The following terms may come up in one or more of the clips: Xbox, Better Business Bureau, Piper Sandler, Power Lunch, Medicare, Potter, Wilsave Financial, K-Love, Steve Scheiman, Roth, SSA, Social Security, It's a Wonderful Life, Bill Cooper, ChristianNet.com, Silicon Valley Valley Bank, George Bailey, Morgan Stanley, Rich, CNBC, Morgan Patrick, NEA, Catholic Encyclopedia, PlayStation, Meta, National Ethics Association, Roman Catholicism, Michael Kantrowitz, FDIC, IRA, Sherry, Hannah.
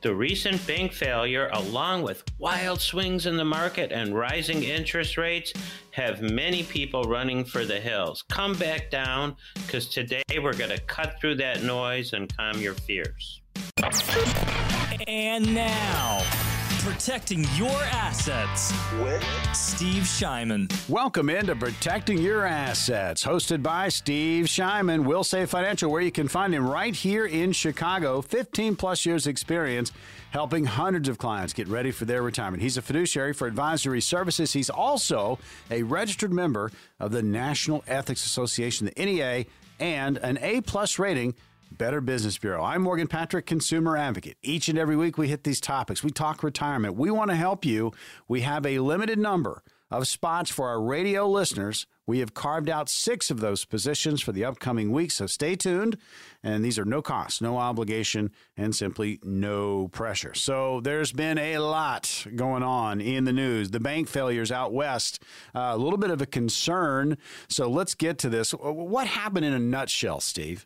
The recent bank failure, along with wild swings in the market and rising interest rates, have many people running for the hills. Come back down, because today we're going to cut through that noise and calm your fears. And now, protecting your assets with Steve Scheiman. Welcome into Protecting Your Assets, hosted by Steve Scheiman, Wilsave Financial, where you can find him right here in Chicago. 15 plus years experience helping hundreds of clients get ready for their retirement. He's a fiduciary for advisory services. He's also a registered member of the National Ethics Association, the NEA, and an A-plus rating Better Business Bureau. I'm Morgan Patrick, consumer advocate. Each and every week we hit these topics. We talk retirement. We want to help you. We have a limited number of spots for our radio listeners. We have carved out 6 of those positions for the upcoming week, so stay tuned. And these are no cost, no obligation, and simply no pressure. So there's been a lot going on in the news. The bank failures out west, a little bit of a concern. So let's get to this. What happened in a nutshell, Steve?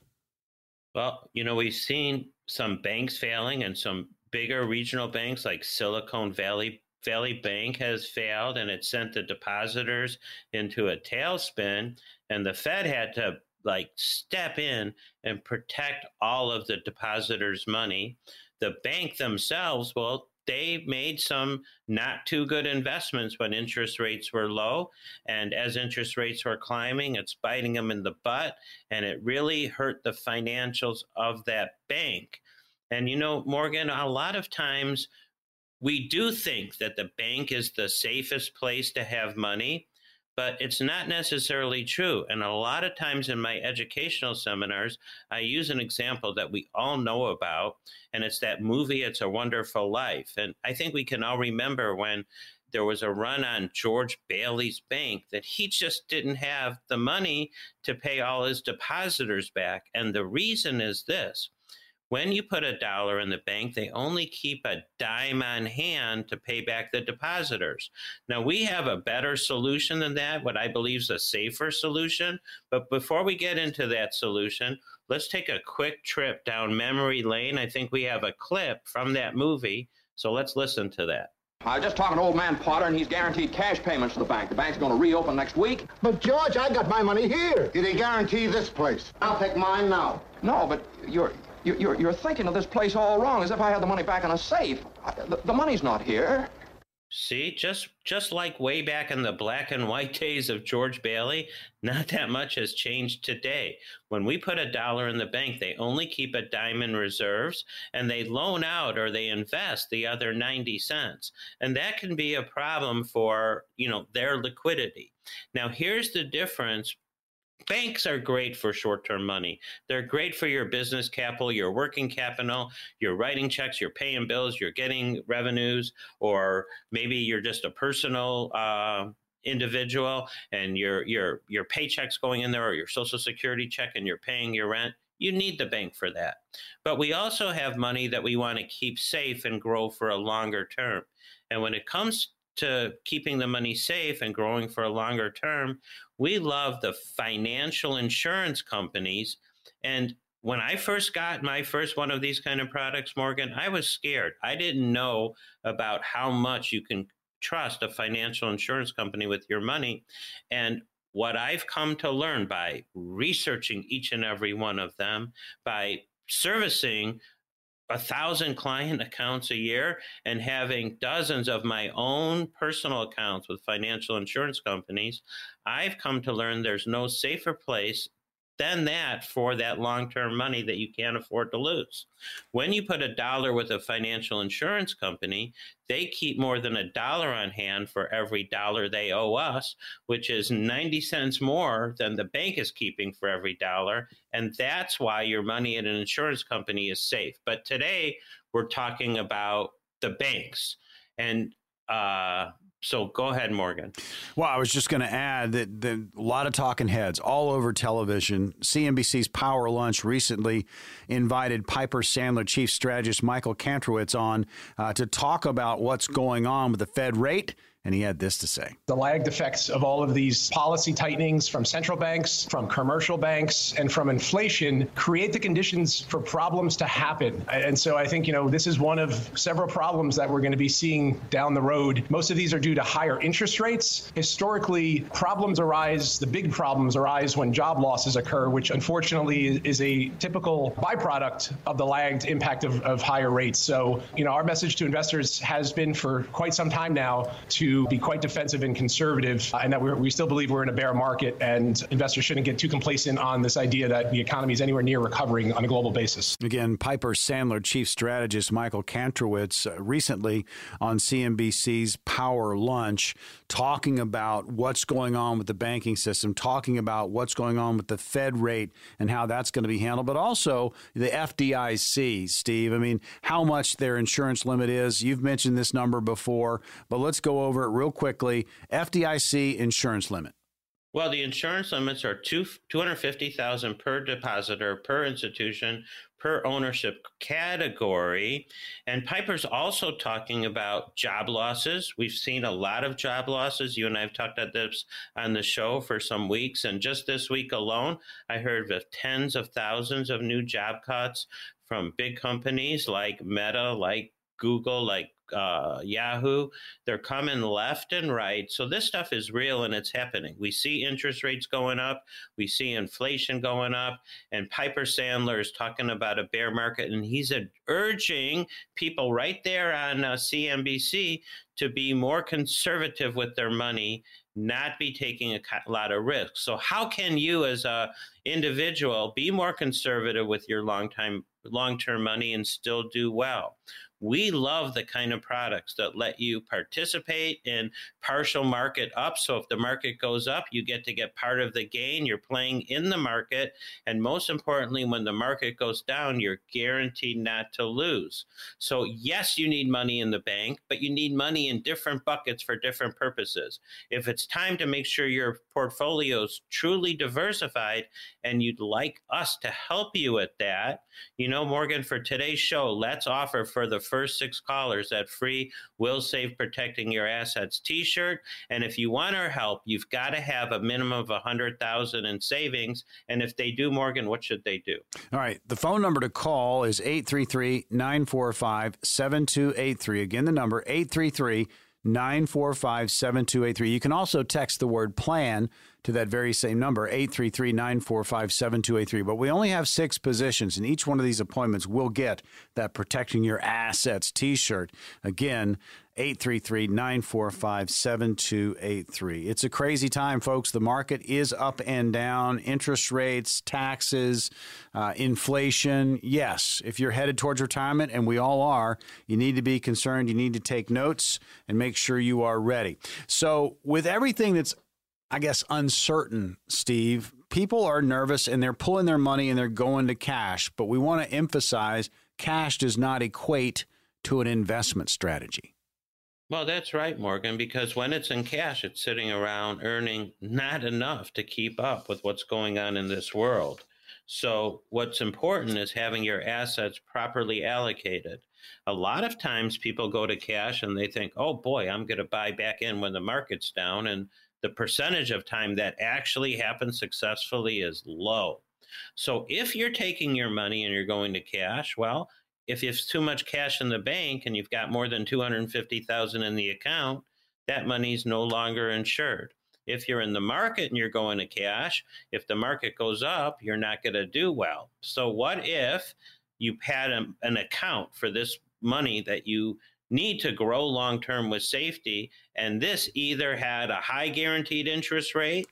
Well, you know, we've seen some banks failing, and some bigger regional banks like Silicon Valley Bank has failed, and it sent the depositors into a tailspin, and the Fed had to step in and protect all of the depositors' money. The bank themselves, well, they made some not too good investments when interest rates were low. And as interest rates were climbing, it's biting them in the butt. And it really hurt the financials of that bank. And, you know, Morgan, a lot of times we do think that the bank is the safest place to have money, but it's not necessarily true. And a lot of times in my educational seminars, I use an example that we all know about, and it's that movie, It's a Wonderful Life. And I think we can all remember when there was a run on George Bailey's bank that he just didn't have the money to pay all his depositors back. And the reason is this. When you put $1 in the bank, they only keep a dime on hand to pay back the depositors. Now, we have a better solution than that, what I believe is a safer solution. But before we get into that solution, let's take a quick trip down memory lane. I think we have a clip from that movie, so let's listen to that. I was just talking to old man Potter, and he's guaranteed cash payments to the bank. The bank's going to reopen next week. But, George, I got my money here. Did he guarantee this place? I'll take mine now. No, but you're thinking of this place all wrong, as if I had the money back in a safe. The money's not here. See, just like way back in the black and white days of George Bailey, not that much has changed today. When we put $1 in the bank, they only keep a dime in reserves, and they loan out or they invest the other 90 cents. And that can be a problem for, you know, their liquidity. Now, here's the difference. Banks are great for short-term money. They're great for your business capital, your working capital. You're writing checks, you're paying bills, you're getting revenues, or maybe you're just a personal individual and your paycheck's going in there, or your Social Security check, and you're paying your rent. You need the bank for that. But we also have money that we want to keep safe and grow for a longer term. And when it comes to keeping the money safe and growing for a longer term, we love the financial insurance companies. And when I first got my first one of these kind of products, Morgan, I was scared. I didn't know about how much you can trust a financial insurance company with your money. And what I've come to learn by researching each and every one of them, by servicing 1,000 client accounts a year and having dozens of my own personal accounts with financial insurance companies, I've come to learn there's no safer place than that for that long-term money that you can't afford to lose. When you put $1 with a financial insurance company, they keep more than $1 on hand for every dollar they owe us, which is 90 cents more than the bank is keeping for every dollar. And that's why your money at an insurance company is safe. But today we're talking about the banks. And so go ahead, Morgan. Well, I was just going to add that a lot of talking heads all over television. CNBC's Power Lunch recently invited Piper Sandler chief strategist Michael Kantrowitz on to talk about what's going on with the Fed rate and he had this to say. The lagged effects of all of these policy tightenings from central banks, from commercial banks, and from inflation create the conditions for problems to happen. And so I think, this is one of several problems that we're going to be seeing down the road. Most of these are due to higher interest rates. Historically, the big problems arise when job losses occur, which unfortunately is a typical byproduct of the lagged impact of higher rates. So, our message to investors has been for quite some time now to be quite defensive and conservative, and that we still believe we're in a bear market, and investors shouldn't get too complacent on this idea that the economy is anywhere near recovering on a global basis. Again, Piper Sandler chief strategist Michael Kantrowitz recently on CNBC's Power Lunch, talking about what's going on with the banking system, talking about what's going on with the Fed rate and how that's going to be handled, but also the FDIC, Steve. I mean, how much their insurance limit is. You've mentioned this number before, but let's go over it real quickly. FDIC insurance limit. Well, the insurance limits are $250,000 per depositor, per institution, per ownership category. And Piper's also talking about job losses. We've seen a lot of job losses. You and I have talked about this on the show for some weeks. And just this week alone, I heard of tens of thousands of new job cuts from big companies like Meta, like Google, like Yahoo. They're coming left and right. So this stuff is real and it's happening. We see interest rates going up. We see inflation going up. And Piper Sandler is talking about a bear market. And he's urging people right there on CNBC to be more conservative with their money, not be taking a lot of risks. So how can you as an individual be more conservative with your long-term money and still do well? We love the kind of products that let you participate in partial market up. So if the market goes up, you get to get part of the gain. You're playing in the market. And most importantly, when the market goes down, you're guaranteed not to lose. So yes, you need money in the bank, but you need money in different buckets for different purposes. If it's time to make sure your portfolio is truly diversified and you'd like us to help you at that, Morgan, for today's show, let's offer for the first 6 callers that free Wilsave Protecting Your Assets t-shirt. And if you want our help, you've got to have a minimum of $100,000 in savings. And if they do, Morgan, what should they do? All right. The phone number to call is 833-945-7283. Again, the number 833-945-7283. You can also text the word plan to that very same number, 833-945-7283. But we only have 6 positions, and each one of these appointments will get that Protecting Your Assets t-shirt. Again, 833-945-7283. It's a crazy time, folks. The market is up and down. Interest rates, taxes, inflation. Yes, if you're headed towards retirement, and we all are, you need to be concerned. You need to take notes and make sure you are ready. So with everything that's uncertain, Steve, people are nervous and they're pulling their money and they're going to cash. But we want to emphasize cash does not equate to an investment strategy. Well, that's right, Morgan, because when it's in cash, it's sitting around earning not enough to keep up with what's going on in this world. So what's important is having your assets properly allocated. A lot of times people go to cash and they think, oh, boy, I'm going to buy back in when the market's down. And the percentage of time that actually happens successfully is low. So if you're taking your money and you're going to cash, well, if it's too much cash in the bank and you've got more than $250,000 in the account, that money's no longer insured. If you're in the market and you're going to cash, if the market goes up, you're not going to do well. So what if you had an account for this money that you need to grow long-term with safety, and this either had a high guaranteed interest rate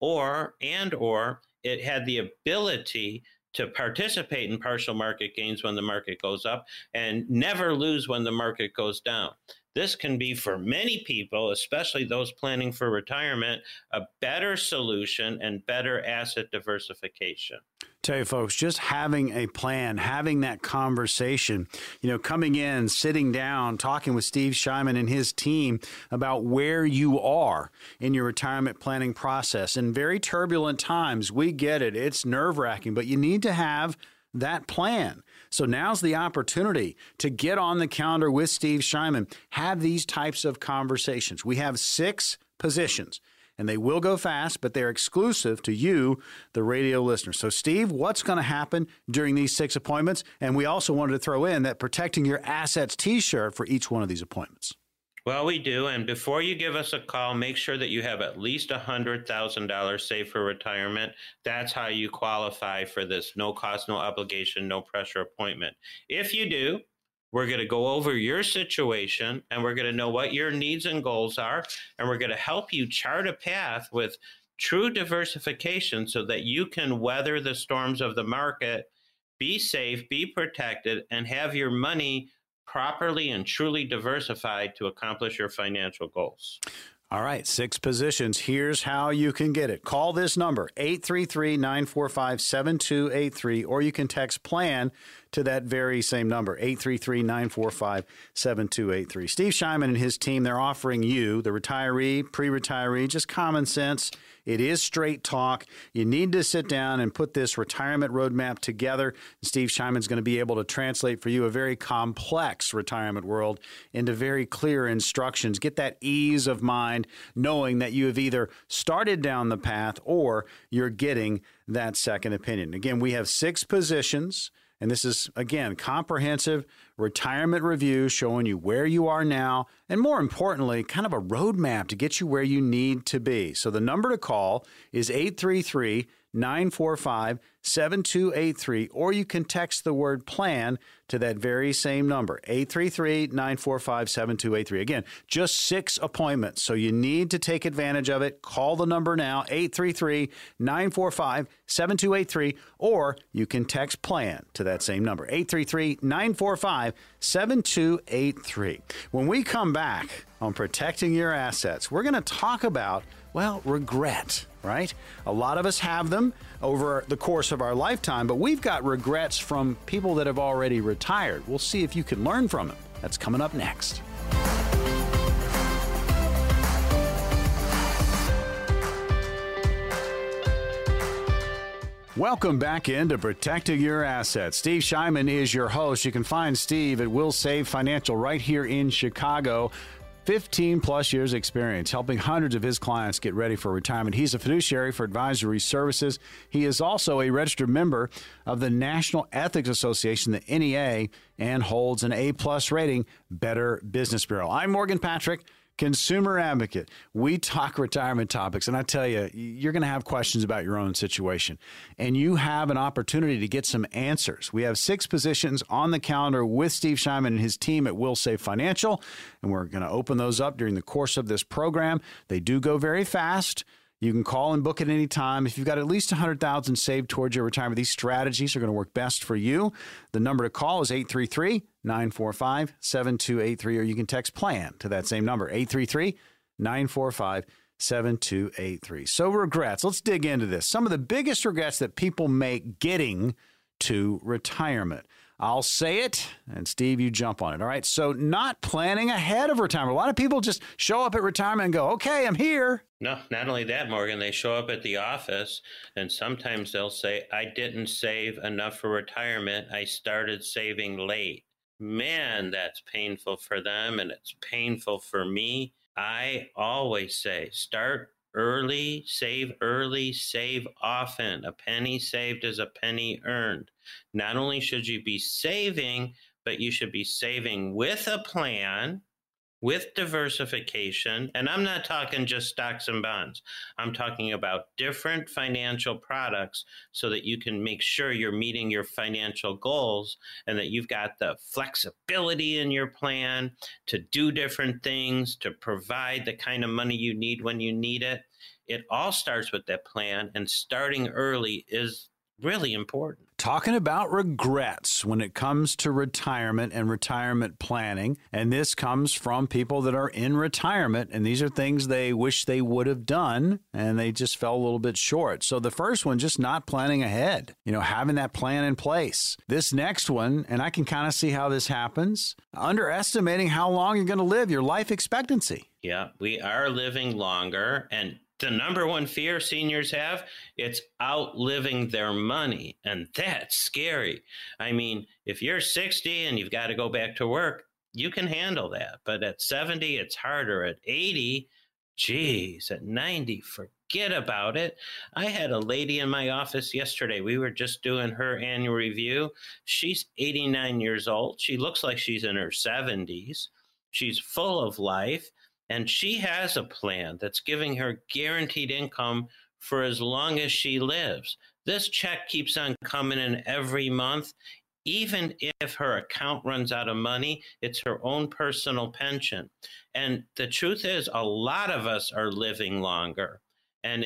or it had the ability to participate in partial market gains when the market goes up and never lose when the market goes down? This can be, for many people, especially those planning for retirement, a better solution and better asset diversification. Tell you, folks, just having a plan, having that conversation, coming in, sitting down, talking with Steve Scheiman and his team about where you are in your retirement planning process. In very turbulent times, we get it. It's nerve-wracking, but you need to have that plan. So now's the opportunity to get on the calendar with Steve Scheiman, have these types of conversations. We have 6 positions, and they will go fast, but they're exclusive to you, the radio listener. So, Steve, what's going to happen during these 6 appointments? And we also wanted to throw in that Protecting Your Assets T-shirt for each one of these appointments. Well, we do. And before you give us a call, make sure that you have at least $100,000 saved for retirement. That's how you qualify for this no cost, no obligation, no pressure appointment. If you do, we're going to go over your situation and we're going to know what your needs and goals are. And we're going to help you chart a path with true diversification so that you can weather the storms of the market, be safe, be protected, and have your money properly and truly diversified to accomplish your financial goals. All right, 6 positions. Here's how you can get it. Call this number, 833-945-7283, or you can text PLAN to that very same number, 833-945-7283. Steve Scheiman and his team, they're offering you, the retiree, pre-retiree, just common sense. It is straight talk. You need to sit down and put this retirement roadmap together. Steve Scheiman's going to be able to translate for you a very complex retirement world into very clear instructions. Get that ease of mind, knowing that you have either started down the path or you're getting that second opinion. Again, we have 6 positions, and this is, again, comprehensive retirement review showing you where you are now and, more importantly, kind of a roadmap to get you where you need to be. So the number to call is 833-945-7283, or you can text the word PLAN to that very same number, 833-945-7283. Again, just 6 appointments, so you need to take advantage of it. Call the number now, 833-945-7283, or you can text PLAN to that same number, 833-945-7283. When we come back on Protecting Your Assets, we're going to talk about, well, regret, right? A lot of us have them over the course of our lifetime, but we've got regrets from people that have already retired. We'll see if you can learn from them. That's coming up next. Welcome back into Protecting Your Assets. Steve Scheiman is your host. You can find Steve at Wilsave Financial right here in Chicago. 15-plus years experience helping hundreds of his clients get ready for retirement. He's a fiduciary for advisory services. He is also a registered member of the National Ethics Association, the NEA, and holds an A-plus rating, Better Business Bureau. I'm Morgan Patrick, consumer advocate. We talk retirement topics, and I tell you, you're going to have questions about your own situation, and you have an opportunity to get some answers. We have 6 positions on the calendar with Steve Scheiman and his team at Wilsave Financial, and we're going to open those up during the course of this program. They do go very fast. You can call and book at any time. If you've got at least $100,000 saved towards your retirement, these strategies are going to work best for you. The number to call is 833-945-7283, or you can text PLAN to that same number, 833-945-7283. So regrets, let's dig into this. Some of the biggest regrets that people make getting to retirement. I'll say it, and Steve, you jump on it. All right, so not planning ahead of retirement. A lot of people just show up at retirement and go, okay, I'm here. No, not only that, Morgan, they show up at the office, and sometimes they'll say, I didn't save enough for retirement. I started saving late. Man, that's painful for them, and it's painful for me. I always say, start early, save often. A penny saved is a penny earned. Not only should you be saving, but you should be saving with a plan, with diversification. And I'm not talking just stocks and bonds. I'm talking about different financial products so that you can make sure you're meeting your financial goals and that you've got the flexibility in your plan to do different things, to provide the kind of money you need when you need it. It all starts with that plan, and starting early is really important. Talking about regrets when it comes to retirement and retirement planning, and this comes from people that are in retirement, and these are things they wish they would have done, and they just fell a little bit short. So the first one, just not planning ahead, you know, having that plan in place. This next one, and I can kind of see how this happens, underestimating how long you're going to live, your life expectancy. Yeah, we are living longer, and the number one fear seniors have, it's outliving their money. And that's scary. I mean, if you're 60 and you've got to go back to work, you can handle that. But at 70, it's harder. At 80, geez, at 90, forget about it. I had a lady in my office yesterday. We were just doing her annual review. She's 89 years old. She looks like she's in her 70s. She's full of life. And she has a plan that's giving her guaranteed income for as long as she lives. This check keeps on coming in every month. Even if her account runs out of money, it's her own personal pension. And the truth is, a lot of us are living longer. And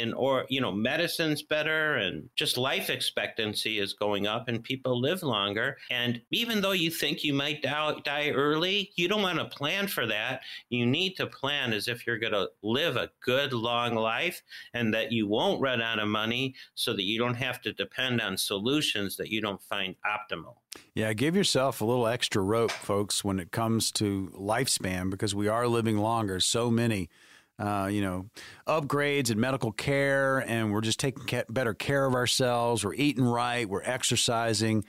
medicine's better, and just life expectancy is going up, and people live longer. And even though you think you might die early, you don't want to plan for that. You need to plan as if you're going to live a good long life, and that you won't run out of money, so that you don't have to depend on solutions that you don't find optimal. Yeah, give yourself a little extra rope, folks, when it comes to lifespan, because we are living longer. So many upgrades in medical care, and we're just taking better care of ourselves. We're eating right. We're exercising.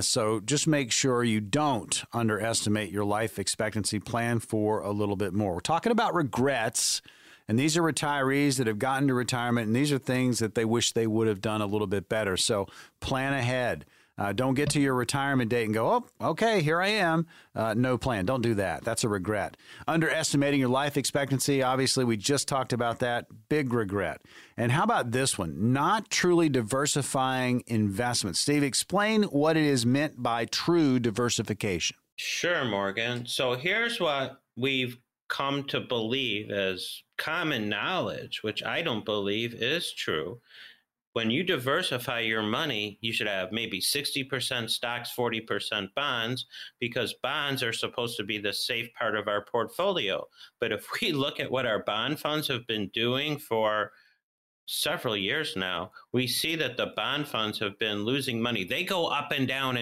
So just make sure you don't underestimate your life expectancy. Plan for a little bit more. We're talking about regrets, and these are retirees that have gotten to retirement, and these are things that they wish they would have done a little bit better. So plan ahead. Don't get to your retirement date and go, oh, okay, here I am. No plan. Don't do that. That's a regret. Underestimating your life expectancy. Obviously, we just talked about that. Big regret. And how about this one? Not truly diversifying investments. Steve, explain what it is meant by true diversification. Sure, Morgan. So here's what we've come to believe as common knowledge, which I don't believe is true. When you diversify your money, you should have maybe 60% stocks, 40% bonds, because bonds are supposed to be the safe part of our portfolio. But if we look at what our bond funds have been doing for several years now, we see that the bond funds have been losing money. They go up and down,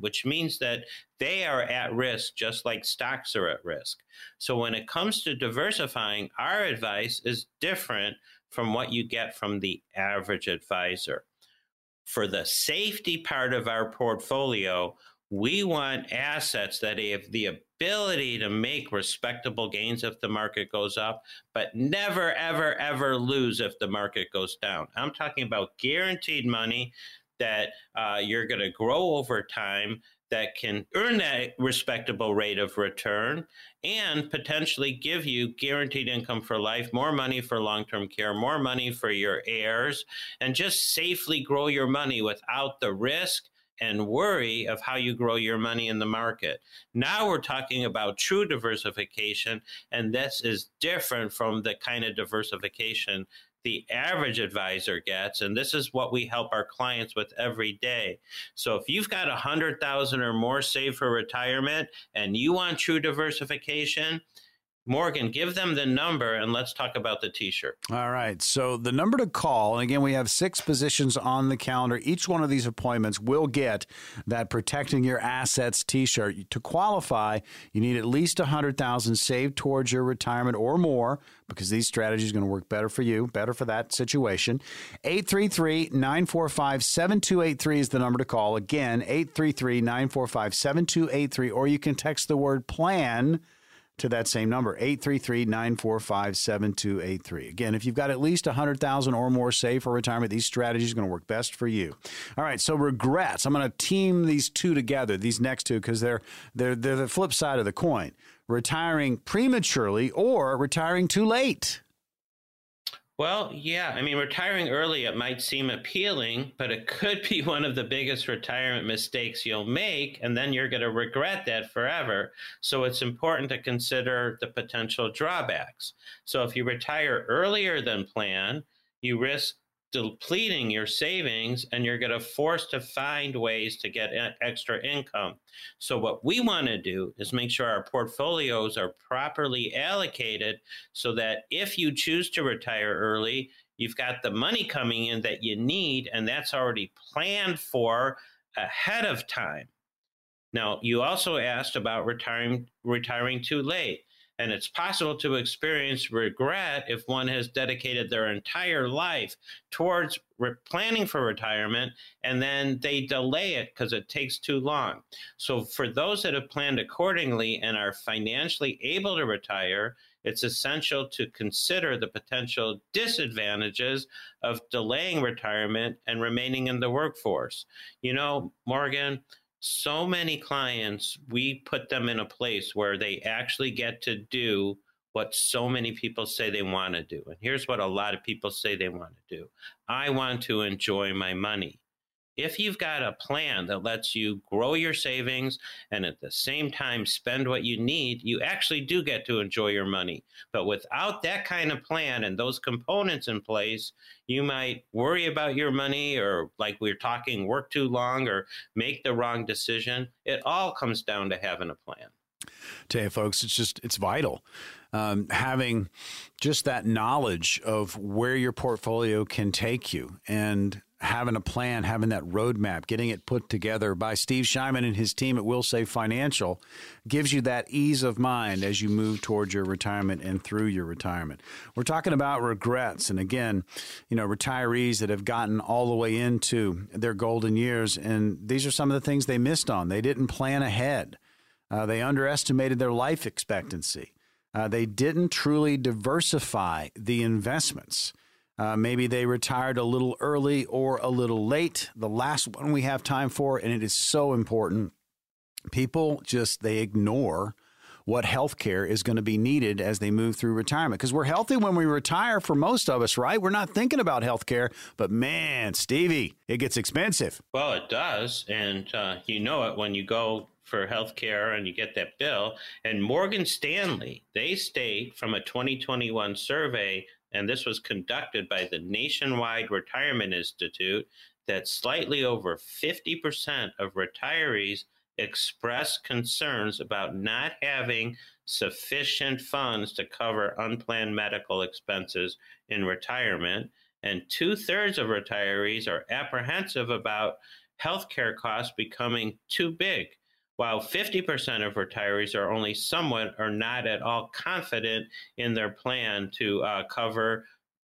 which means that they are at risk just like stocks are at risk. So when it comes to diversifying, our advice is different from what you get from the average advisor. For the safety part of our portfolio, we want assets that have the ability to make respectable gains if the market goes up, but never, ever, ever lose if the market goes down. I'm talking about guaranteed money that you're going to grow over time, that can earn that respectable rate of return and potentially give you guaranteed income for life, more money for long-term care, more money for your heirs, and just safely grow your money without the risk and worry of how you grow your money in the market. Now we're talking about true diversification, and this is different from the kind of diversification the average advisor gets, and this is what we help our clients with every day. So if you've got $100,000 or more saved for retirement and you want true diversification, Morgan, give them the number and let's talk about the T-shirt. All right. So the number to call, and again, we have 6 positions on the calendar. Each one of these appointments will get that Protecting Your Assets T-shirt. To qualify, you need at least $100,000 saved towards your retirement or more, because these strategies are going to work better for you, better for that situation. 833-945-7283 is the number to call. Again, 833-945-7283, or you can text the word PLAN to that same number, 833-945-7283. Again, if you've got at least $100,000 or more saved for retirement, these strategies are going to work best for you. All right, so regrets. I'm going to team these two together, these next two, because they're the flip side of the coin. Retiring prematurely or retiring too late. Well, yeah, I mean, retiring early, it might seem appealing, but it could be one of the biggest retirement mistakes you'll make, and then you're going to regret that forever. So it's important to consider the potential drawbacks. So if you retire earlier than planned, you risk depleting your savings, and you're going to force to find ways to get extra income. So what we want to do is make sure our portfolios are properly allocated so that if you choose to retire early, you've got the money coming in that you need, and that's already planned for ahead of time. Now, you also asked about retiring too late. And it's possible to experience regret if one has dedicated their entire life towards planning for retirement, and then they delay it because it takes too long. So for those that have planned accordingly and are financially able to retire, it's essential to consider the potential disadvantages of delaying retirement and remaining in the workforce. You know, Morgan, so many clients, we put them in a place where they actually get to do what so many people say they want to do. And here's what a lot of people say they want to do. I want to enjoy my money. If you've got a plan that lets you grow your savings and at the same time spend what you need, you actually do get to enjoy your money. But without that kind of plan and those components in place, you might worry about your money or, like we're talking, work too long or make the wrong decision. It all comes down to having a plan. Tell you folks, it's vital. Having just that knowledge of where your portfolio can take you and having a plan, having that roadmap, getting it put together by Steve Scheiman and his team at Wilsave Financial gives you that ease of mind as you move towards your retirement and through your retirement. We're talking about regrets. And again, you know, retirees that have gotten all the way into their golden years. And these are some of the things they missed on. They didn't plan ahead. They underestimated their life expectancy. They didn't truly diversify the investments. Maybe they retired a little early or a little late. The last one we have time for, and it is so important, people just, they ignore what healthcare is going to be needed as they move through retirement. Because we're healthy when we retire for most of us, right? We're not thinking about healthcare, but man, Stevie, it gets expensive. Well, it does. And you know it when you go for healthcare and you get that bill. And Morgan Stanley, they state from a 2021 survey, and this was conducted by the Nationwide Retirement Institute, that slightly over 50% of retirees express concerns about not having sufficient funds to cover unplanned medical expenses in retirement. And 2/3 of retirees are apprehensive about healthcare costs becoming too big, while 50% of retirees are only somewhat or not at all confident in their plan to cover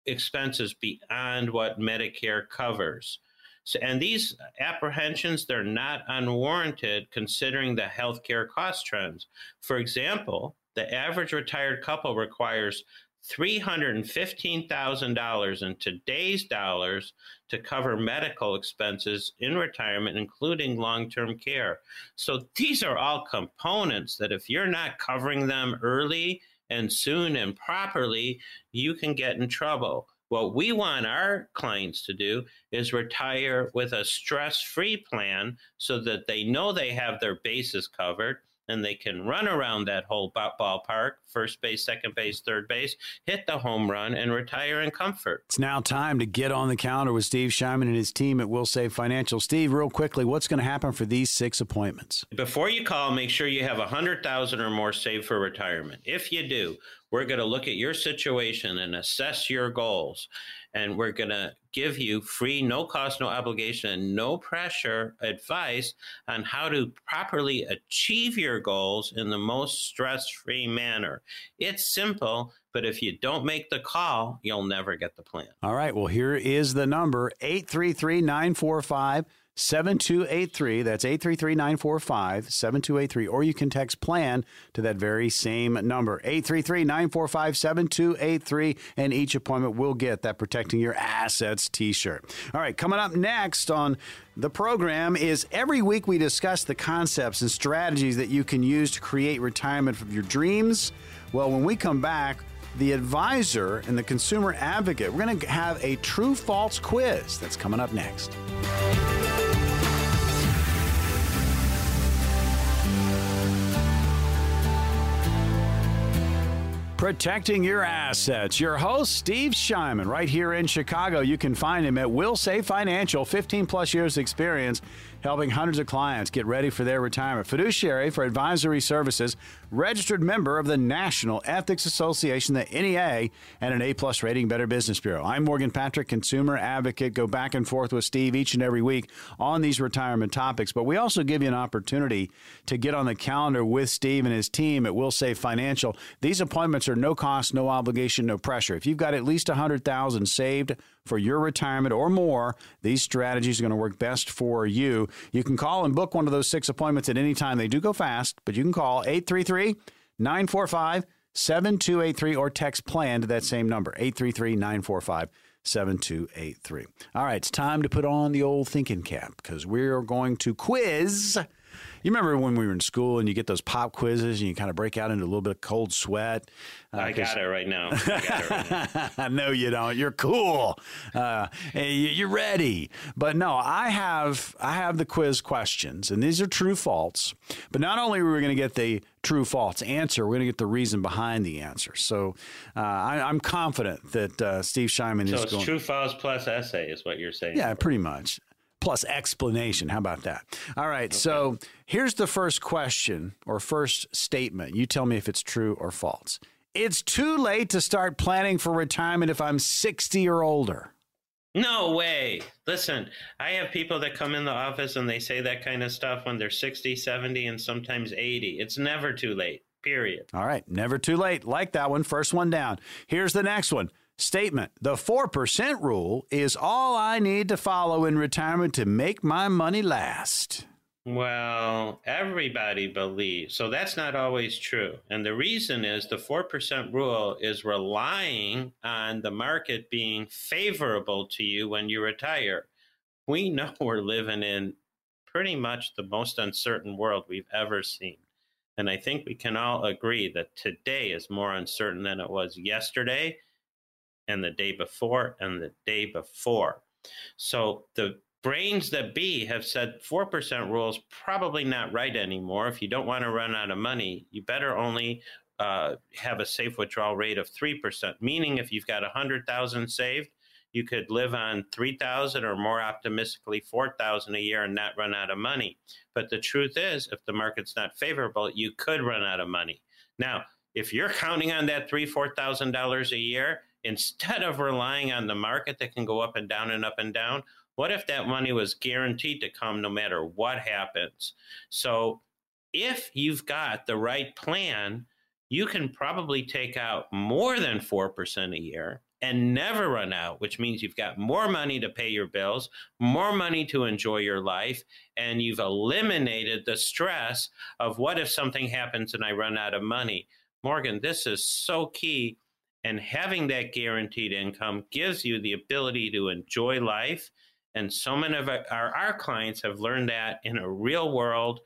expenses beyond what Medicare covers. So, and these apprehensions, they're not unwarranted considering the healthcare cost trends. For example, the average retired couple requires $315,000 in today's dollars to cover medical expenses in retirement, including long-term care. So these are all components that if you're not covering them early and soon and properly, you can get in trouble. What we want our clients to do is retire with a stress-free plan so that they know they have their bases covered, and they can run around that whole ballpark, first base, second base, third base, hit the home run, and retire in comfort. It's now time to get on the calendar with Steve Scheiman and his team at Wilsave Financial. Steve, real quickly, what's going to happen for these 6 appointments? Before you call, make sure you have $100,000 or more saved for retirement. If you do, we're going to look at your situation and assess your goals. And we're going to give you free, no cost, no obligation, no pressure advice on how to properly achieve your goals in the most stress-free manner. It's simple, but if you don't make the call, you'll never get the plan. All right. Well, here is the number, 833-945-7283. That's 833-945-7283. Or you can text PLAN to that very same number, 833-945-7283. And each appointment will get that Protecting Your Assets t-shirt. All right, coming up next on the program is every week we discuss the concepts and strategies that you can use to create retirement from your dreams. Well, when we come back, the advisor and the consumer advocate, we're going to have a true-false quiz. That's coming up next. Protecting Your Assets. Your host, Steve Scheiman, right here in Chicago. You can find him at Wilsave Financial, 15+ years experience. helping hundreds of clients get ready for their retirement. Fiduciary for Advisory Services, registered member of the National Ethics Association, the NEA, and an A-plus rating Better Business Bureau. I'm Morgan Patrick, consumer advocate. Go back and forth with Steve each and every week on these retirement topics, but we also give you an opportunity to get on the calendar with Steve and his team at Wilsave Financial. These appointments are no cost, no obligation, no pressure. If you've got at least $100,000 saved for your retirement or more, these strategies are going to work best for you. You can call and book one of those 6 appointments at any time. They do go fast, but you can call 833-945-7283 or text PLAN to that same number, 833-945-7283. All right, it's time to put on the old thinking cap because we're going to quiz. You remember when we were in school and you get those pop quizzes and you kind of break out into a little bit of cold sweat? I got it right now. No, you don't. You're cool. You're ready. But no, I have the quiz questions, and these are true false. But not only are we going to get the true false answer, we're going to get the reason behind the answer. So I'm confident that Steve Scheiman is going. So it's true false plus essay is what you're saying. Yeah, pretty much. Plus explanation. How about that? All right. Okay. So here's the first question or first statement. You tell me if it's true or false. It's too late to start planning for retirement if I'm 60 or older. No way. Listen, I have people that come in the office and they say that kind of stuff when they're 60, 70, and sometimes 80. It's never too late, period. All right. Never too late. Like that one. First one down. Here's the next one. Statement, the 4% rule is all I need to follow in retirement to make my money last. Well, everybody believes. So that's not always true. And the reason is the 4% rule is relying on the market being favorable to you when you retire. We know we're living in pretty much the most uncertain world we've ever seen. And I think we can all agree that today is more uncertain than it was yesterday, and the day before, and the day before. So the brains that be have said 4% rule's probably not right anymore. If you don't want to run out of money, you better only have a safe withdrawal rate of 3%, meaning if you've got $100,000 saved, you could live on $3,000 or more optimistically $4,000 a year and not run out of money. But the truth is, if the market's not favorable, you could run out of money. Now, if you're counting on that $3,000, $4,000 a year, instead of relying on the market that can go up and down and up and down, what if that money was guaranteed to come no matter what happens? So if you've got the right plan, you can probably take out more than 4% a year and never run out, which means you've got more money to pay your bills, more money to enjoy your life, and you've eliminated the stress of what if something happens and I run out of money. Morgan, this is so key. And having that guaranteed income gives you the ability to enjoy life. And so many of our clients have learned that in a real world,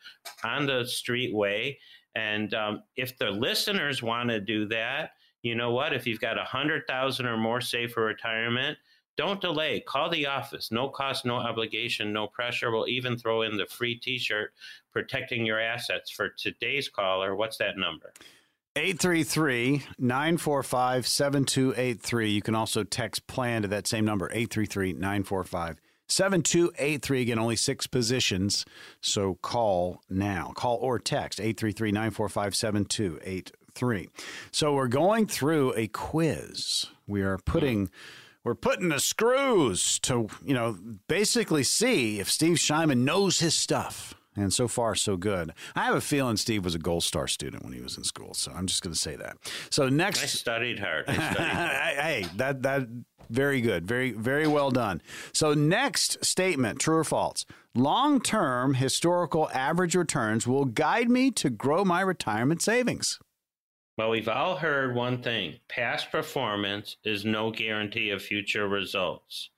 on the street way. And if the listeners want to do that, you know what? If you've got $100,000 or more saved for retirement, don't delay. Call the office. No cost, no obligation, no pressure. We'll even throw in the free T-shirt, Protecting Your Assets, for today's caller. What's that number? 833-945-7283. You can also text PLAN to that same number, 833-945-7283. Again, only 6 positions, so call now. Call or text, 833-945-7283. So we're going through a quiz. We're putting the screws to, basically see if Steve Scheiman knows his stuff. And so far, so good. I have a feeling Steve was a Gold Star student when he was in school, so I'm just going to say that. So next, I studied hard. Hey, that very good, very very well done. So next statement, true or false? Long-term historical average returns will guide me to grow my retirement savings. Well, we've all heard one thing: past performance is no guarantee of future results.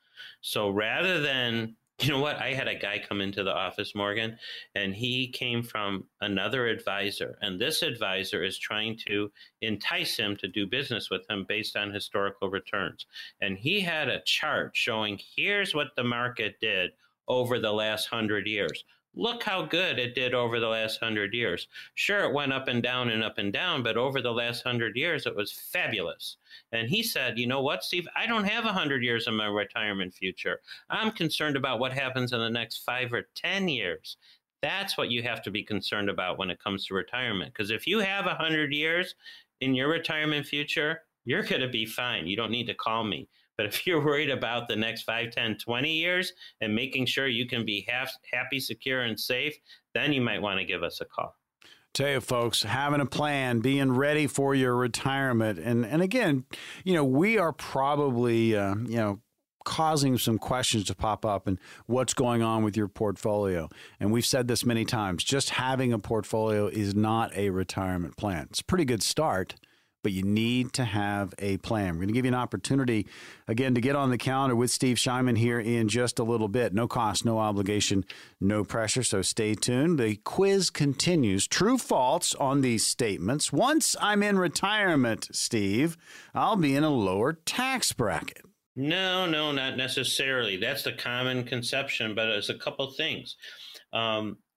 So rather than I had a guy come into the office, Morgan, and he came from another advisor. And this advisor is trying to entice him to do business with him based on historical returns. And he had a chart showing here's what the market did over the last 100 years. Look how good it did over the last 100 years. Sure, it went up and down and up and down, but over the last 100 years, it was fabulous. And he said, you know what, Steve, I don't have 100 years in my retirement future. I'm concerned about what happens in the next 5 or 10 years. That's what you have to be concerned about when it comes to retirement. Because if you have 100 years in your retirement future, you're going to be fine. You don't need to call me. But if you're worried about the next 5, 10, 20 years and making sure you can be happy, secure, and safe, then you might want to give us a call. Tell you folks, having a plan, being ready for your retirement. And again, you know, we are probably, causing some questions to pop up and what's going on with your portfolio. And we've said this many times, just having a portfolio is not a retirement plan. It's a pretty good start, but you need to have a plan. We're going to give you an opportunity, again, to get on the calendar with Steve Scheiman here in just a little bit. No cost, no obligation, no pressure, so stay tuned. The quiz continues. True, false on these statements. Once I'm in retirement, Steve, I'll be in a lower tax bracket. No, not necessarily. That's the common conception, but it's a couple things.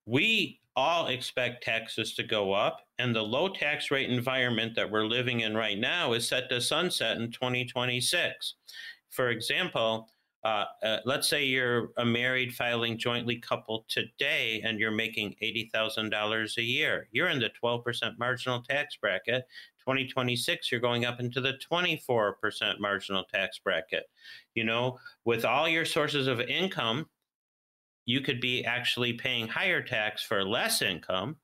We all expect taxes to go up, and the low tax rate environment that we're living in right now is set to sunset in 2026. For example, let's say you're a married filing jointly couple today and you're making $80,000 a year. You're in the 12% marginal tax bracket. 2026, you're going up into the 24% marginal tax bracket. You know, with all your sources of income, you could be actually paying higher tax for less income.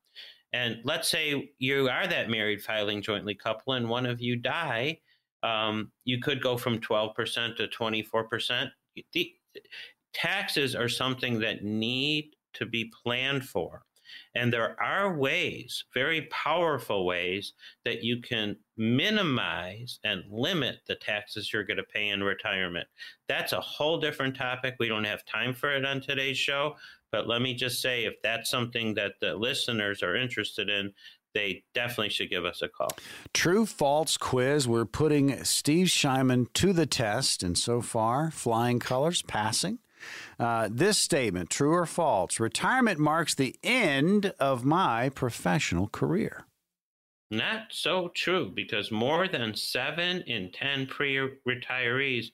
And let's say you are that married filing jointly couple and one of you die, you could go from 12% to 24%. Taxes are something that need to be planned for. And there are ways, very powerful ways, that you can minimize and limit the taxes you're going to pay in retirement. That's a whole different topic. We don't have time for it on today's show. But let me just say, if that's something that the listeners are interested in, they definitely should give us a call. True, false quiz. We're putting Steve Scheiman to the test. And so far, flying colors, passing. This statement, true or false, retirement marks the end of my professional career. Not so true, because more than 7 in 10 pre-retirees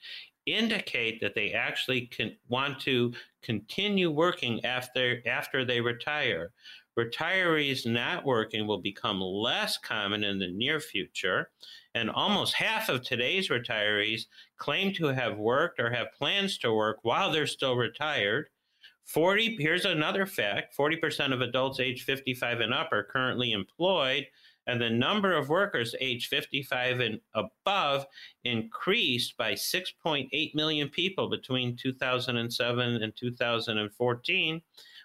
indicate that they actually want to continue working after they retire. Retirees not working will become less common in the near future, and almost half of today's retirees claim to have worked or have plans to work while they're still retired. Here's another fact, 40% of adults age 55 and up are currently employed, and the number of workers age 55 and above increased by 6.8 million people between 2007 and 2014,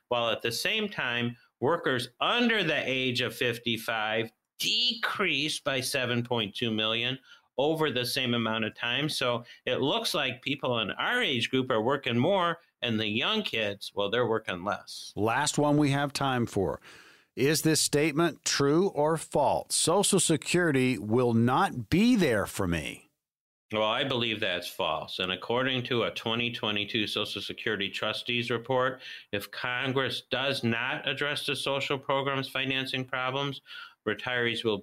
while at the same time, workers under the age of 55 decreased by 7.2 million over the same amount of time. So it looks like people in our age group are working more, and the young kids, well, they're working less. Last one we have time for. Is this statement true or false? Social Security will not be there for me. Well, I believe that's false. And according to a 2022 Social Security Trustees report, if Congress does not address the social programs financing problems, retirees will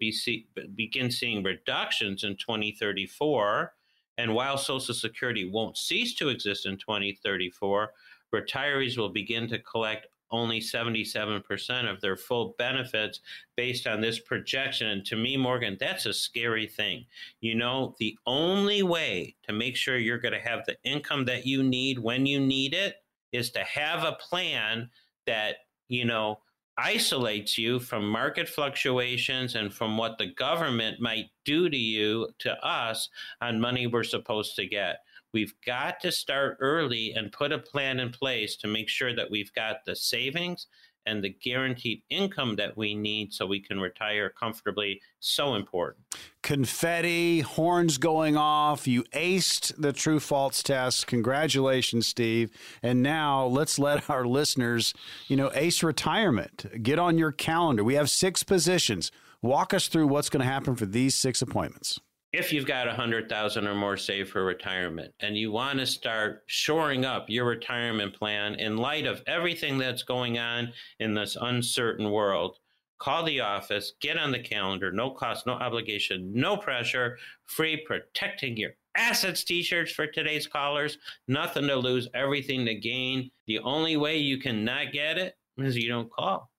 begin seeing reductions in 2034. And while Social Security won't cease to exist in 2034, retirees will begin to collect only 77% of their full benefits based on this projection. And to me, Morgan, that's a scary thing. You know, the only way to make sure you're going to have the income that you need when you need it is to have a plan that, you know, isolates you from market fluctuations and from what the government might do to you, to us, on money we're supposed to get. We've got to start early and put a plan in place to make sure that we've got the savings and the guaranteed income that we need so we can retire comfortably. So important. Confetti, horns going off. You aced the true false test. Congratulations, Steve. And now let's let our listeners, you know, ace retirement. Get on your calendar. We have 6 positions. Walk us through what's going to happen for these 6 appointments. if you've got $100,000 or more saved for retirement and you want to start shoring up your retirement plan in light of everything that's going on in this uncertain world, call the office, get on the calendar, no cost, no obligation, no pressure, free Protecting Your Assets t-shirts for today's callers. Nothing to lose, everything to gain. The only way you can not get it is you don't call.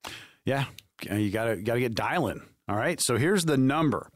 Yeah, you gotta get dialing. All right, so here's the number,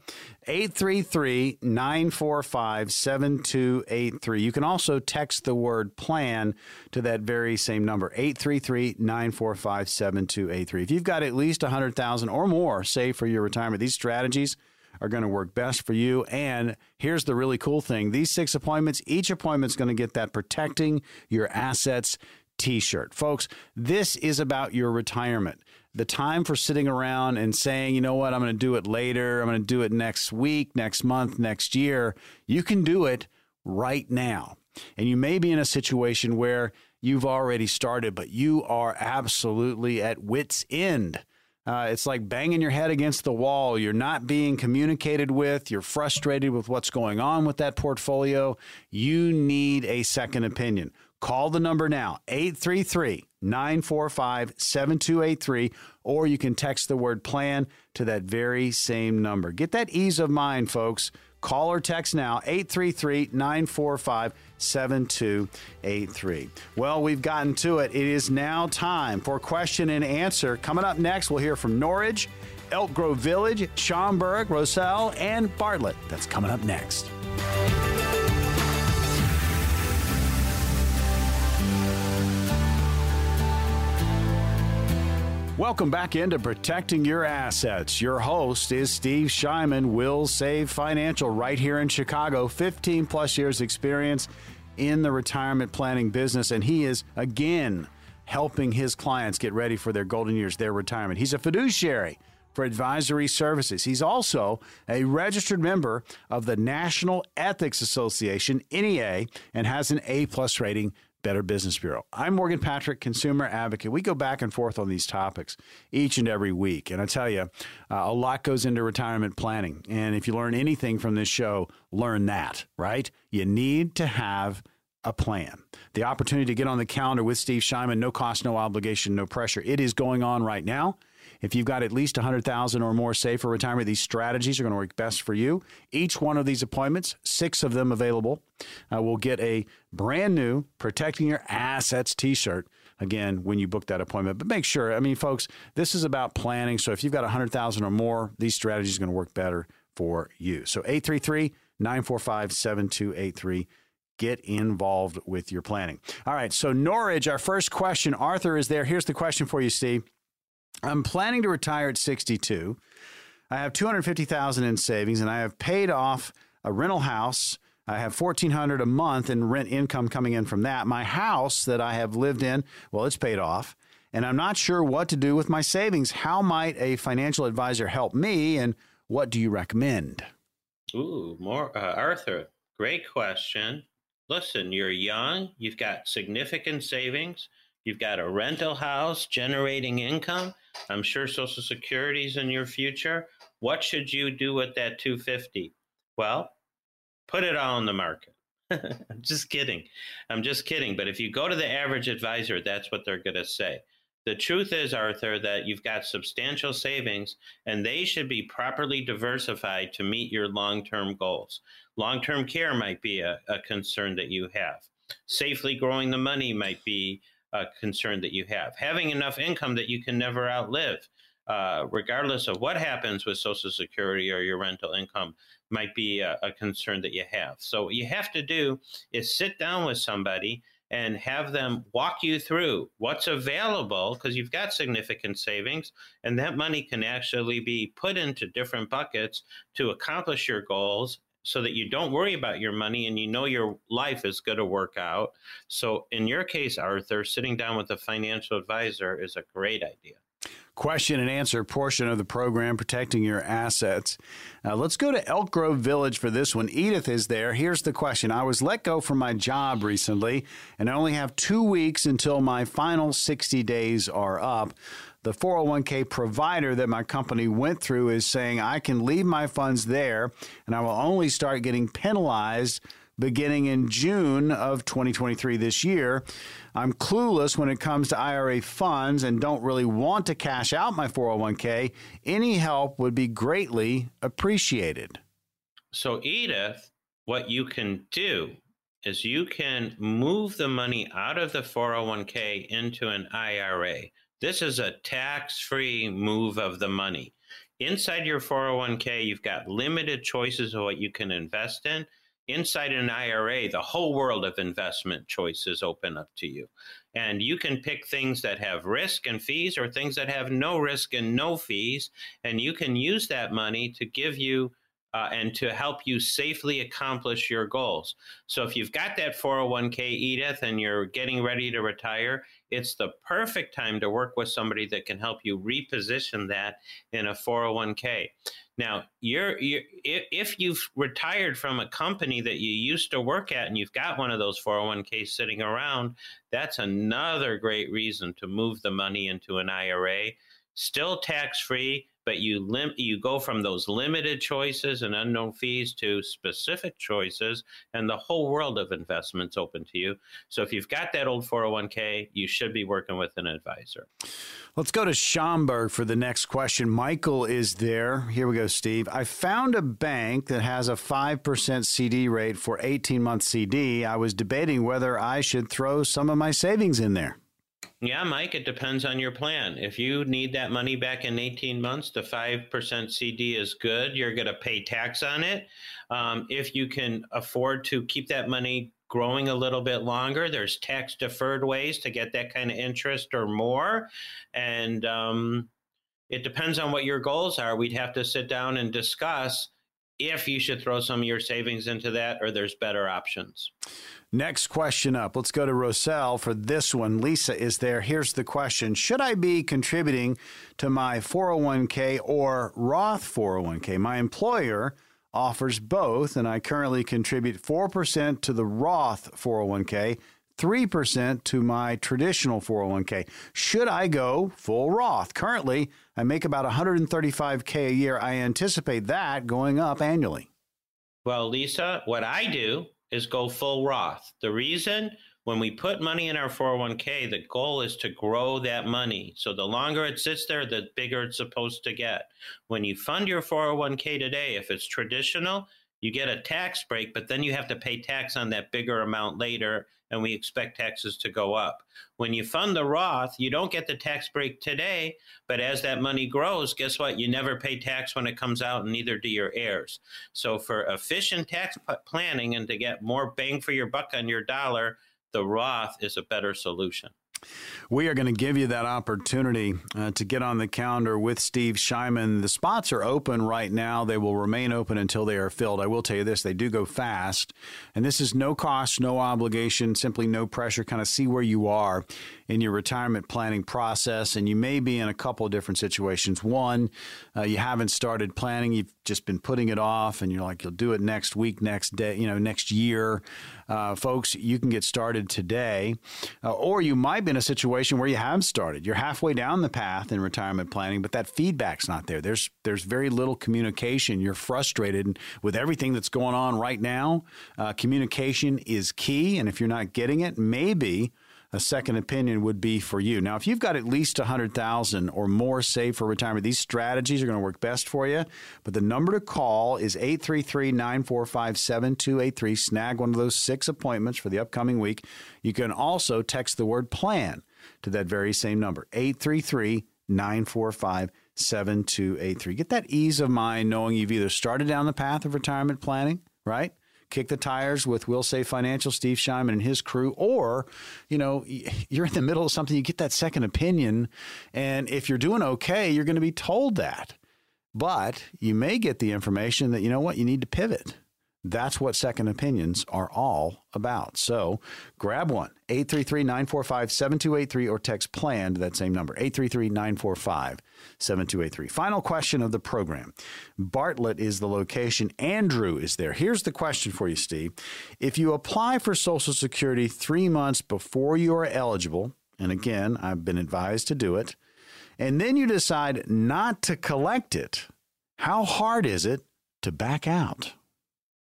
833-945-7283. You can also text the word plan to that very same number, 833-945-7283. If you've got at least $100,000 or more saved for your retirement, these strategies are going to work best for you. And here's the really cool thing. These 6 appointments, each appointment's going to get that Protecting Your Assets t-shirt. Folks, this is about your retirement. The time for sitting around and saying, you know what, I'm going to do it later, I'm going to do it next week, next month, next year. You can do it right now. And you may be in a situation where you've already started, but you are absolutely at wit's end. It's like banging your head against the wall. You're not being communicated with. You're frustrated with what's going on with that portfolio. You need a second opinion. Call the number now, 833-945-7283, or you can text the word plan to that very same number. Get that ease of mind, folks. Call or text now, 833-945-7283. Well, we've gotten to it. It is now time for question and answer. Coming up next, we'll hear from Norridge, Elk Grove Village, Schaumburg, Roselle, and Bartlett. That's coming up next. Welcome back into Protecting Your Assets. Your host is Steve Scheiman, Wilsave Financial, right here in Chicago. 15 plus years experience in the retirement planning business, and he is, again, helping his clients get ready for their golden years, their retirement. He's a fiduciary for advisory services. He's also a registered member of the National Ethics Association, NEA, and has an A-plus rating, Better Business Bureau. I'm Morgan Patrick, consumer advocate. We go back and forth on these topics each and every week. And I tell you, a lot goes into retirement planning. And if you learn anything from this show, learn that, right? You need to have a plan. The opportunity to get on the calendar with Steve Scheiman, no cost, no obligation, no pressure. It is going on right now. If you've got at least $100,000 or more saved for retirement, these strategies are going to work best for you. Each one of these appointments, 6 of them available, will get a brand new Protecting Your Assets t-shirt, again, when you book that appointment. But make sure, I mean, folks, this is about planning. So if you've got $100,000 or more, these strategies are going to work better for you. So 833-945-7283. Get involved with your planning. All right, so Norridge, our first question. Arthur is there. Here's the question for you, Steve. I'm planning to retire at 62. I have $250,000 in savings, and I have paid off a rental house. I have $1,400 a month in rent income coming in from that. My house that I have lived in, well, it's paid off, and I'm not sure what to do with my savings. How might a financial advisor help me, and what do you recommend? Ooh, more Arthur, great question. Listen, you're young. You've got significant savings. You've got a rental house generating income. I'm sure Social Security is in your future. What should you do with that 250? Well, put it all in the market. I'm just kidding. I'm just kidding. But if you go to the average advisor, that's what they're going to say. The truth is, Arthur, that you've got substantial savings, and they should be properly diversified to meet your long-term goals. Long-term care might be a concern that you have. Safely growing the money might be a concern that you have. Having enough income that you can never outlive, regardless of what happens with Social Security or your rental income, might be a concern that you have. So what you have to do is sit down with somebody and have them walk you through what's available, because you've got significant savings, and that money can actually be put into different buckets to accomplish your goals, so that you don't worry about your money and you know your life is going to work out. So in your case, Arthur, sitting down with a financial advisor is a great idea. Question and answer portion of the program, Protecting Your Assets. Let's go to Elk Grove Village for this one. Edith is there. Here's the question. I was let go from my job recently, and I only have 2 weeks until my final 60 days are up. the 401k provider that my company went through is saying I can leave my funds there and I will only start getting penalized beginning in June of 2023 this year. I'm clueless when it comes to IRA funds and don't really want to cash out my 401k. Any help would be greatly appreciated. So, Edith, what you can do is you can move the money out of the 401k into an IRA. This is a tax-free move of the money. Inside your 401k, you've got limited choices of what you can invest in. Inside an IRA, the whole world of investment choices open up to you. And you can pick things that have risk and fees or things that have no risk and no fees. And you can use that money to give you and to help you safely accomplish your goals. So if you've got that 401k, Edith, and you're getting ready to retire, it's the perfect time to work with somebody that can help you reposition that in a 401k. Now, if you've retired from a company that you used to work at and you've got one of those 401ks sitting around, that's another great reason to move the money into an IRA. Still tax-free, but you go from those limited choices and unknown fees to specific choices, and the whole world of investments open to you. So if you've got that old 401k, you should be working with an advisor. Let's go to Schaumburg for the next question. Michael is there. Here we go, Steve. I found a bank that has a 5% CD rate for 18-month CD. I was debating whether I should throw some of my savings in there. Yeah, Mike, it depends on your plan. If you need that money back in 18 months, the 5% CD is good. You're going to pay tax on it. If you can afford to keep that money growing a little bit longer, there's tax deferred ways to get that kind of interest or more. And it depends on what your goals are. We'd have to sit down and discuss if you should throw some of your savings into that or there's better options. Next question up. Let's go to Roselle for this one. Lisa is there. Here's the question. Should I be contributing to my 401k or Roth 401k? My employer offers both, and I currently contribute 4% to the Roth 401k, 3% to my traditional 401k. Should I go full Roth? Currently, I make about $135K a year. I anticipate that going up annually. Well, Lisa, what I do is go full Roth. The reason, when we put money in our 401k, the goal is to grow that money. So the longer it sits there, the bigger it's supposed to get. When you fund your 401k today, if it's traditional, you get a tax break, but then you have to pay tax on that bigger amount later, and we expect taxes to go up. When you fund the Roth, you don't get the tax break today, but as that money grows, guess what? You never pay tax when it comes out, and neither do your heirs. So for efficient tax planning and to get more bang for your buck on your dollar, the Roth is a better solution. We are going to give you that opportunity to get on the calendar with Steve Scheiman. The spots are open right now. They will remain open until they are filled. I will tell you this, they do go fast. And this is no cost, no obligation, simply no pressure. Kind of see where you are in your retirement planning process. And you may be in a couple of different situations. One, you haven't started planning. You've just been putting it off and you're like, you'll do it next week, next day, next year. Folks, you can get started today. Or you might be in a situation where you have started. You're halfway down the path in retirement planning, but that feedback's not there. There's very little communication. You're frustrated with everything that's going on right now. Communication is key. And if you're not getting it, maybe a second opinion would be for you. Now, if you've got at least $100,000 or more saved for retirement, these strategies are going to work best for you. But the number to call is 833-945-7283. Snag one of those 6 appointments for the upcoming week. You can also text the word PLAN to that very same number, 833-945-7283. Get that ease of mind knowing you've either started down the path of retirement planning, right? Kick the tires with Wilsave Financial, Steve Scheiman and his crew, or, you're in the middle of something, you get that second opinion, and if you're doing okay, you're going to be told that. But you may get the information that, you need to pivot. That's what second opinions are all about. So grab one, 833-945-7283, or text PLAN to that same number, 833-945-7283. Final question of the program. Bartlett is the location. Andrew is there. Here's the question for you, Steve. If you apply for Social Security 3 months before you are eligible, and again, I've been advised to do it, and then you decide not to collect it, how hard is it to back out?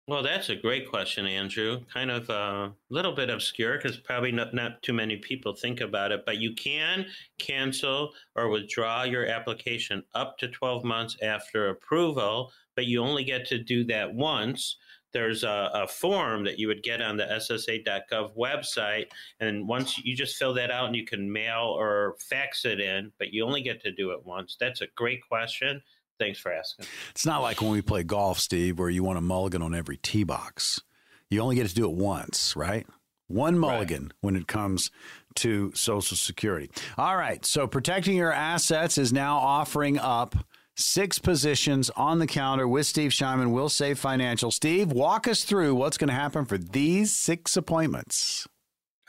Well, that's a great question, Andrew. Kind of a little bit obscure because probably not too many people think about it, but you can cancel or withdraw your application up to 12 months after approval, but you only get to do that once. There's a form that you would get on the SSA.gov website, and once you just fill that out and you can mail or fax it in, but you only get to do it once. That's a great question. Thanks for asking. It's not like when we play golf, Steve, where you want a mulligan on every tee box. You only get to do it once, right? One mulligan, right, when it comes to Social Security. All right. So protecting your assets is now offering up 6 positions on the calendar with Steve Scheiman, Wilsave Financial. Steve, walk us through what's going to happen for these 6 appointments.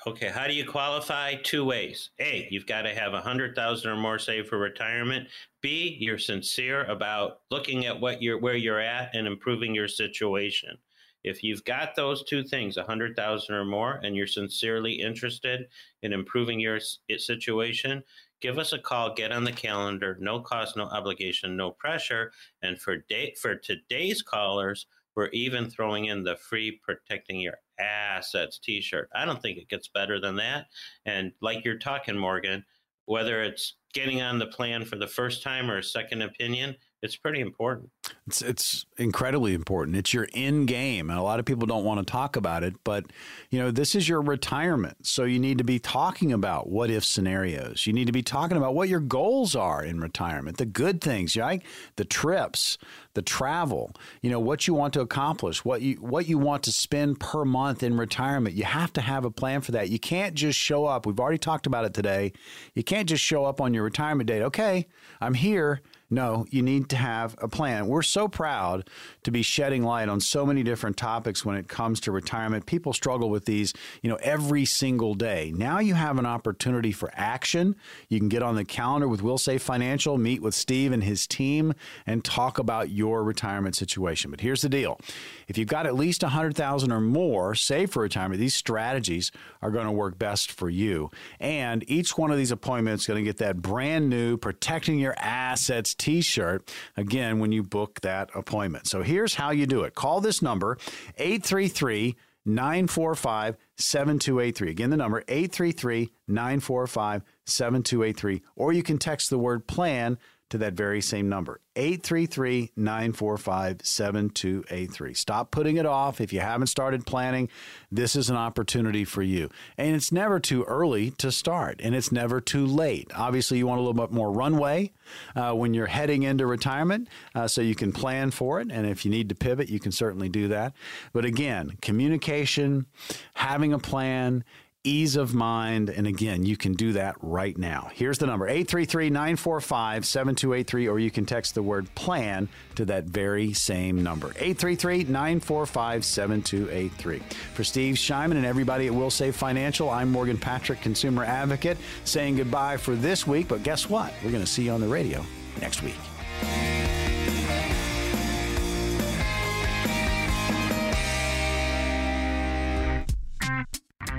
Okay, how do you qualify? 2 ways. A, you've got to have $100,000 or more saved for retirement. B, you're sincere about looking at what you're, where you're at and improving your situation. If you've got those 2 things, $100,000 or more, and you're sincerely interested in improving your situation, give us a call, get on the calendar, no cost, no obligation, no pressure. And for today's callers, we're even throwing in the free Protecting Your Assets t-shirt. I don't think it gets better than that. And like you're talking, Morgan, whether it's getting on the plan for the first time or a second opinion, it's pretty important. It's incredibly important. It's your end game. And a lot of people don't want to talk about it, but you know, this is your retirement. So you need to be talking about what if scenarios. You need to be talking about what your goals are in retirement, the good things, right? The trips, the travel, you know, what you want to accomplish, what you want to spend per month in retirement. You have to have a plan for that. You can't just show up. We've already talked about it today. You can't just show up on your retirement date. Okay, I'm here. No, you need to have a plan. We're so proud to be shedding light on so many different topics when it comes to retirement. People struggle with these, you know, every single day. Now you have an opportunity for action. You can get on the calendar with Wilsave Financial, meet with Steve and his team, and talk about your retirement situation. But here's the deal. If you've got at least $100,000 or more saved for retirement, these strategies are going to work best for you. And each one of these appointments is going to get that brand new Protecting Your Assets t-shirt again when you book that appointment. So here's how you do it. Call this number, 833-945-7283. Again, the number 833-945-7283, or you can text the word plan to that very same number, 833-945-7283. Stop putting it off. If you haven't started planning, this is an opportunity for you. And it's never too early to start, and it's never too late. Obviously, you want a little bit more runway when you're heading into retirement, so you can plan for it. And if you need to pivot, you can certainly do that. But again, communication, having a plan, ease of mind. And again, you can do that right now. Here's the number, 833-945-7283, or you can text the word plan to that very same number, 833-945-7283. For Steve Scheiman and everybody at Wilsave Financial, I'm Morgan Patrick, consumer advocate, saying goodbye for this week. But guess what? We're going to see you on the radio next week.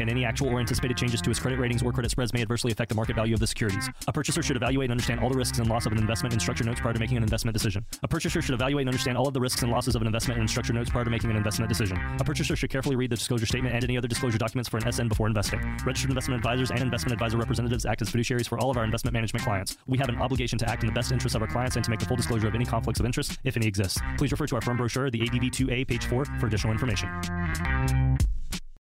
and any actual or anticipated changes to its credit ratings or credit spreads may adversely affect the market value of the securities. A purchaser should evaluate and understand all the risks and loss of an investment in structured notes prior to making an investment decision. A purchaser should evaluate and understand all of the risks and losses of an investment in structured notes prior to making an investment decision. A purchaser should carefully read the disclosure statement and any other disclosure documents for an SN before investing. Registered investment advisors and investment advisor representatives act as fiduciaries for all of our investment management clients. We have an obligation to act in the best interests of our clients and to make the full disclosure of any conflicts of interest, if any exists. Please refer to our firm brochure, the ADV 2A, page 4, for additional information.